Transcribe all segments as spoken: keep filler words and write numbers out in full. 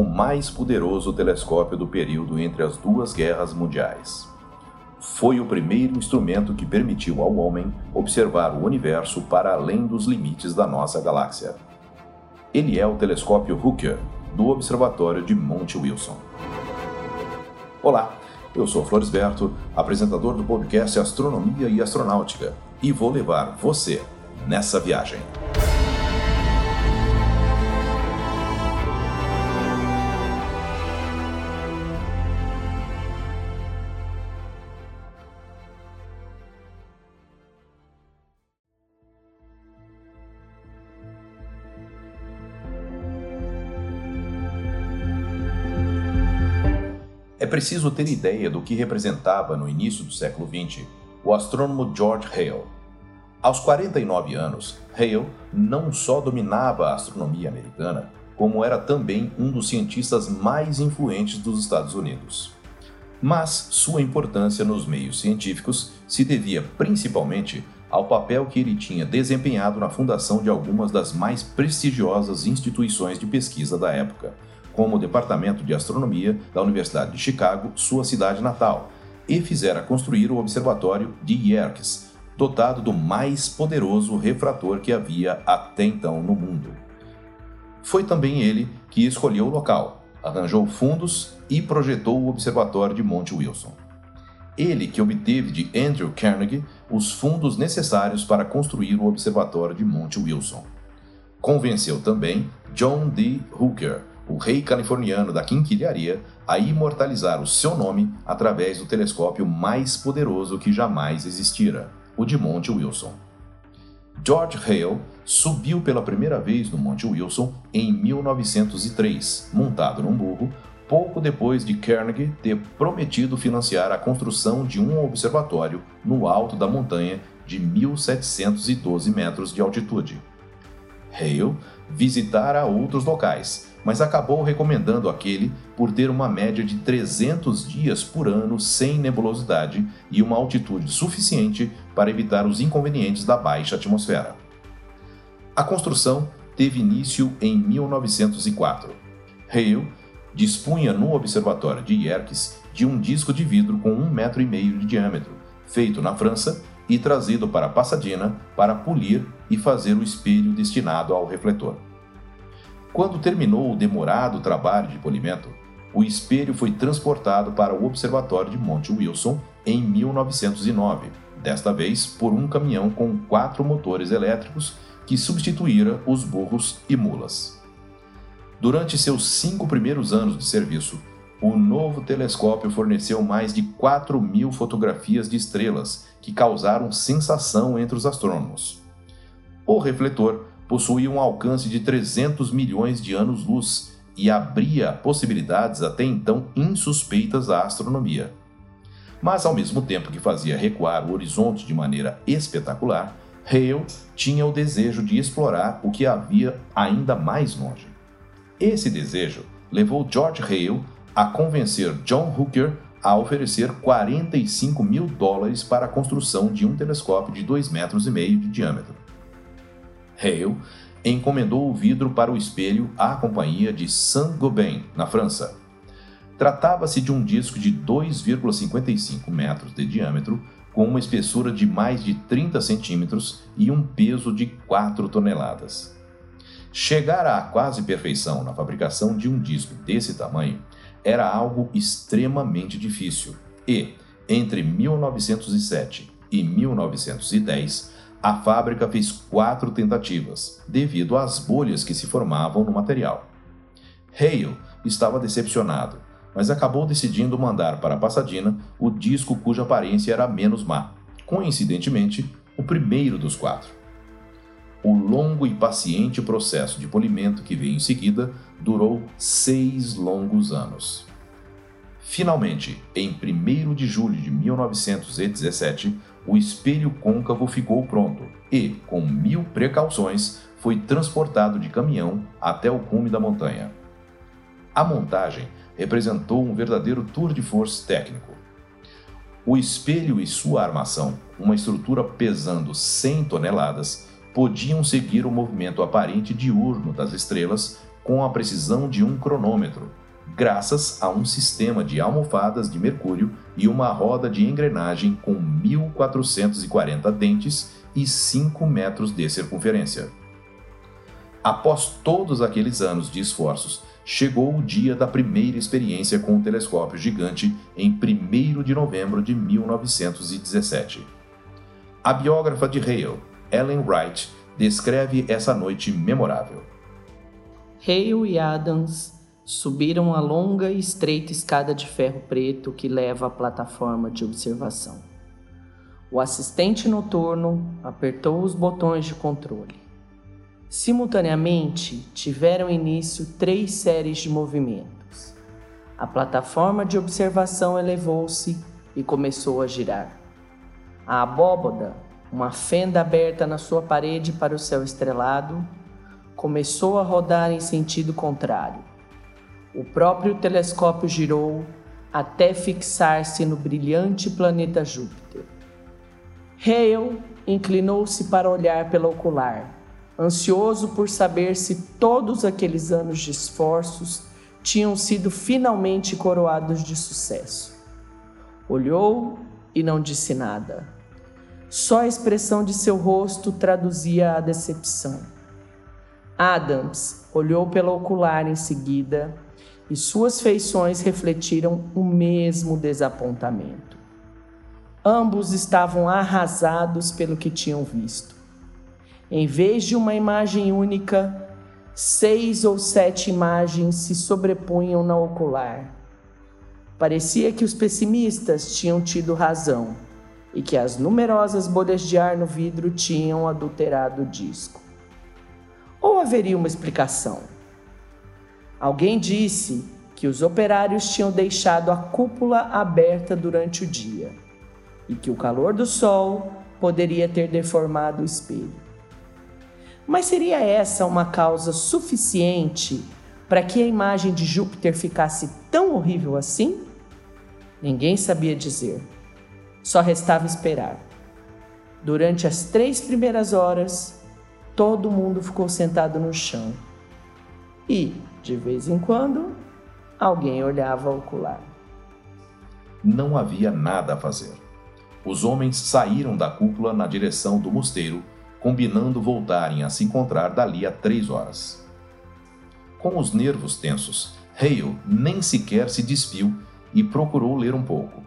o mais poderoso telescópio do período entre as duas guerras mundiais. Foi o primeiro instrumento que permitiu ao homem observar o universo para além dos limites da nossa galáxia. Ele é o telescópio Hooker, do Observatório de Monte Wilson. Olá, eu sou Florisberto, apresentador do podcast Astronomia e Astronáutica, e vou levar você nessa viagem. É preciso ter ideia do que representava no início do século vinte o astrônomo George Hale. Aos quarenta e nove anos, Hale não só dominava a astronomia americana, como era também um dos cientistas mais influentes dos Estados Unidos. Mas sua importância nos meios científicos se devia principalmente ao papel que ele tinha desempenhado na fundação de algumas das mais prestigiosas instituições de pesquisa da época, como o Departamento de Astronomia da Universidade de Chicago, sua cidade natal, e fizera construir o Observatório de Yerkes, dotado do mais poderoso refrator que havia até então no mundo. Foi também ele que escolheu o local, arranjou fundos e projetou o Observatório de Monte Wilson. Ele que obteve de Andrew Carnegie os fundos necessários para construir o Observatório de Monte Wilson. Convenceu também John D. Hooker, o rei californiano da quinquilharia, a imortalizar o seu nome através do telescópio mais poderoso que jamais existira, o de Monte Wilson. George Hale subiu pela primeira vez no Monte Wilson em mil novecentos e três, montado num burro, pouco depois de Carnegie ter prometido financiar a construção de um observatório no alto da montanha de mil setecentos e doze metros de altitude. Hale visitara outros locais, mas acabou recomendando aquele por ter uma média de trezentos dias por ano sem nebulosidade e uma altitude suficiente para evitar os inconvenientes da baixa atmosfera. A construção teve início em mil novecentos e quatro. Hale dispunha no Observatório de Yerkes de um disco de vidro com um metro e meio de diâmetro, feito na França e trazido para Pasadena para polir e fazer o espelho destinado ao refletor. Quando terminou o demorado trabalho de polimento, o espelho foi transportado para o Observatório de Monte Wilson em mil novecentos e nove, desta vez por um caminhão com quatro motores elétricos que substituíra os burros e mulas. Durante seus cinco primeiros anos de serviço, o novo telescópio forneceu mais de quatro mil fotografias de estrelas que causaram sensação entre os astrônomos. O refletor possuía um alcance de trezentos milhões de anos-luz e abria possibilidades até então insuspeitas à astronomia. Mas, ao mesmo tempo que fazia recuar o horizonte de maneira espetacular, Hale tinha o desejo de explorar o que havia ainda mais longe. Esse desejo levou George Hale a convencer John Hooker a oferecer quarenta e cinco mil dólares para a construção de um telescópio de dois metros e meio de diâmetro. Hale encomendou o vidro para o espelho à companhia de Saint-Gobain, na França. Tratava-se de um disco de dois vírgula cinquenta e cinco metros de diâmetro, com uma espessura de mais de trinta centímetros e um peso de quatro toneladas. Chegar à quase perfeição na fabricação de um disco desse tamanho era algo extremamente difícil e, entre mil novecentos e sete e mil novecentos e dez, a fábrica fez quatro tentativas, devido às bolhas que se formavam no material. Hale estava decepcionado, mas acabou decidindo mandar para Pasadena o disco cuja aparência era menos má, coincidentemente, o primeiro dos quatro. O longo e paciente processo de polimento que veio em seguida durou seis longos anos. Finalmente, em primeiro de julho de mil novecentos e dezessete, o espelho côncavo ficou pronto e, com mil precauções, foi transportado de caminhão até o cume da montanha. A montagem representou um verdadeiro tour de force técnico. O espelho e sua armação, uma estrutura pesando cem toneladas, podiam seguir o movimento aparente diurno das estrelas com a precisão de um cronômetro, graças a um sistema de almofadas de mercúrio e uma roda de engrenagem com mil quatrocentos e quarenta dentes e cinco metros de circunferência. Após todos aqueles anos de esforços, chegou o dia da primeira experiência com o telescópio gigante em primeiro de novembro de mil novecentos e dezessete. A biógrafa de Hale, Ellen Wright, descreve essa noite memorável. Hale e Adams subiram a longa e estreita escada de ferro preto que leva à plataforma de observação. O assistente noturno apertou os botões de controle. Simultaneamente, tiveram início três séries de movimentos. A plataforma de observação elevou-se e começou a girar. A abóboda, uma fenda aberta na sua parede para o céu estrelado, começou a rodar em sentido contrário. O próprio telescópio girou até fixar-se no brilhante planeta Júpiter. Hale inclinou-se para olhar pelo ocular, ansioso por saber se todos aqueles anos de esforços tinham sido finalmente coroados de sucesso. Olhou e não disse nada. Só a expressão de seu rosto traduzia a decepção. Adams olhou pelo ocular em seguida e suas feições refletiram o mesmo desapontamento. Ambos estavam arrasados pelo que tinham visto. Em vez de uma imagem única, seis ou sete imagens se sobrepunham na ocular. Parecia que os pessimistas tinham tido razão e que as numerosas bolhas de ar no vidro tinham adulterado o disco. Ou haveria uma explicação? Alguém disse que os operários tinham deixado a cúpula aberta durante o dia e que o calor do sol poderia ter deformado o espelho. Mas seria essa uma causa suficiente para que a imagem de Júpiter ficasse tão horrível assim? Ninguém sabia dizer. Só restava esperar. Durante as três primeiras horas, todo mundo ficou sentado no chão. E, de vez em quando, alguém olhava ao ocular. Não havia nada a fazer. Os homens saíram da cúpula na direção do mosteiro, combinando voltarem a se encontrar dali a três horas. Com os nervos tensos, Hale nem sequer se despiu e procurou ler um pouco.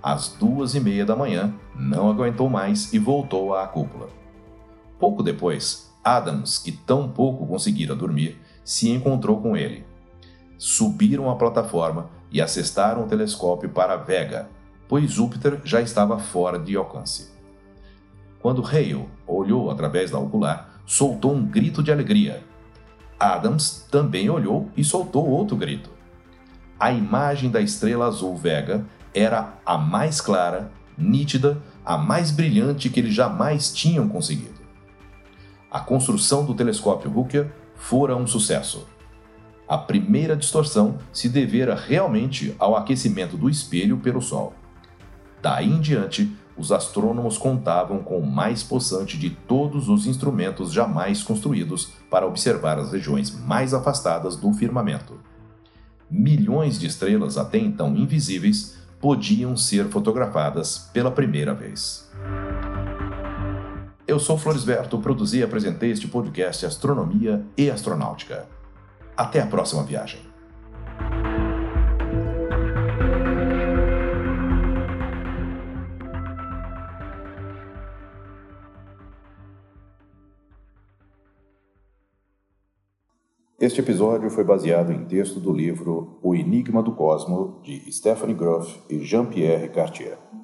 Às duas e meia da manhã, não aguentou mais e voltou à cúpula. Pouco depois, Adams, que tão pouco conseguira dormir, se encontrou com ele. Subiram a plataforma e assestaram o telescópio para Vega, pois Júpiter já estava fora de alcance. Quando Hale olhou através da ocular, soltou um grito de alegria. Adams também olhou e soltou outro grito. A imagem da estrela azul Vega era a mais clara, nítida, a mais brilhante que eles jamais tinham conseguido. A construção do telescópio Hooker fora um sucesso. A primeira distorção se devera realmente ao aquecimento do espelho pelo Sol. Daí em diante, os astrônomos contavam com o mais possante de todos os instrumentos jamais construídos para observar as regiões mais afastadas do firmamento. Milhões de estrelas até então invisíveis podiam ser fotografadas pela primeira vez. Eu sou Florisberto, produzi e apresentei este podcast Astronomia e Astronáutica. Até a próxima viagem. Este episódio foi baseado em texto do livro O Enigma do Cosmo, de Stephanie Groff e Jean-Pierre Cartier.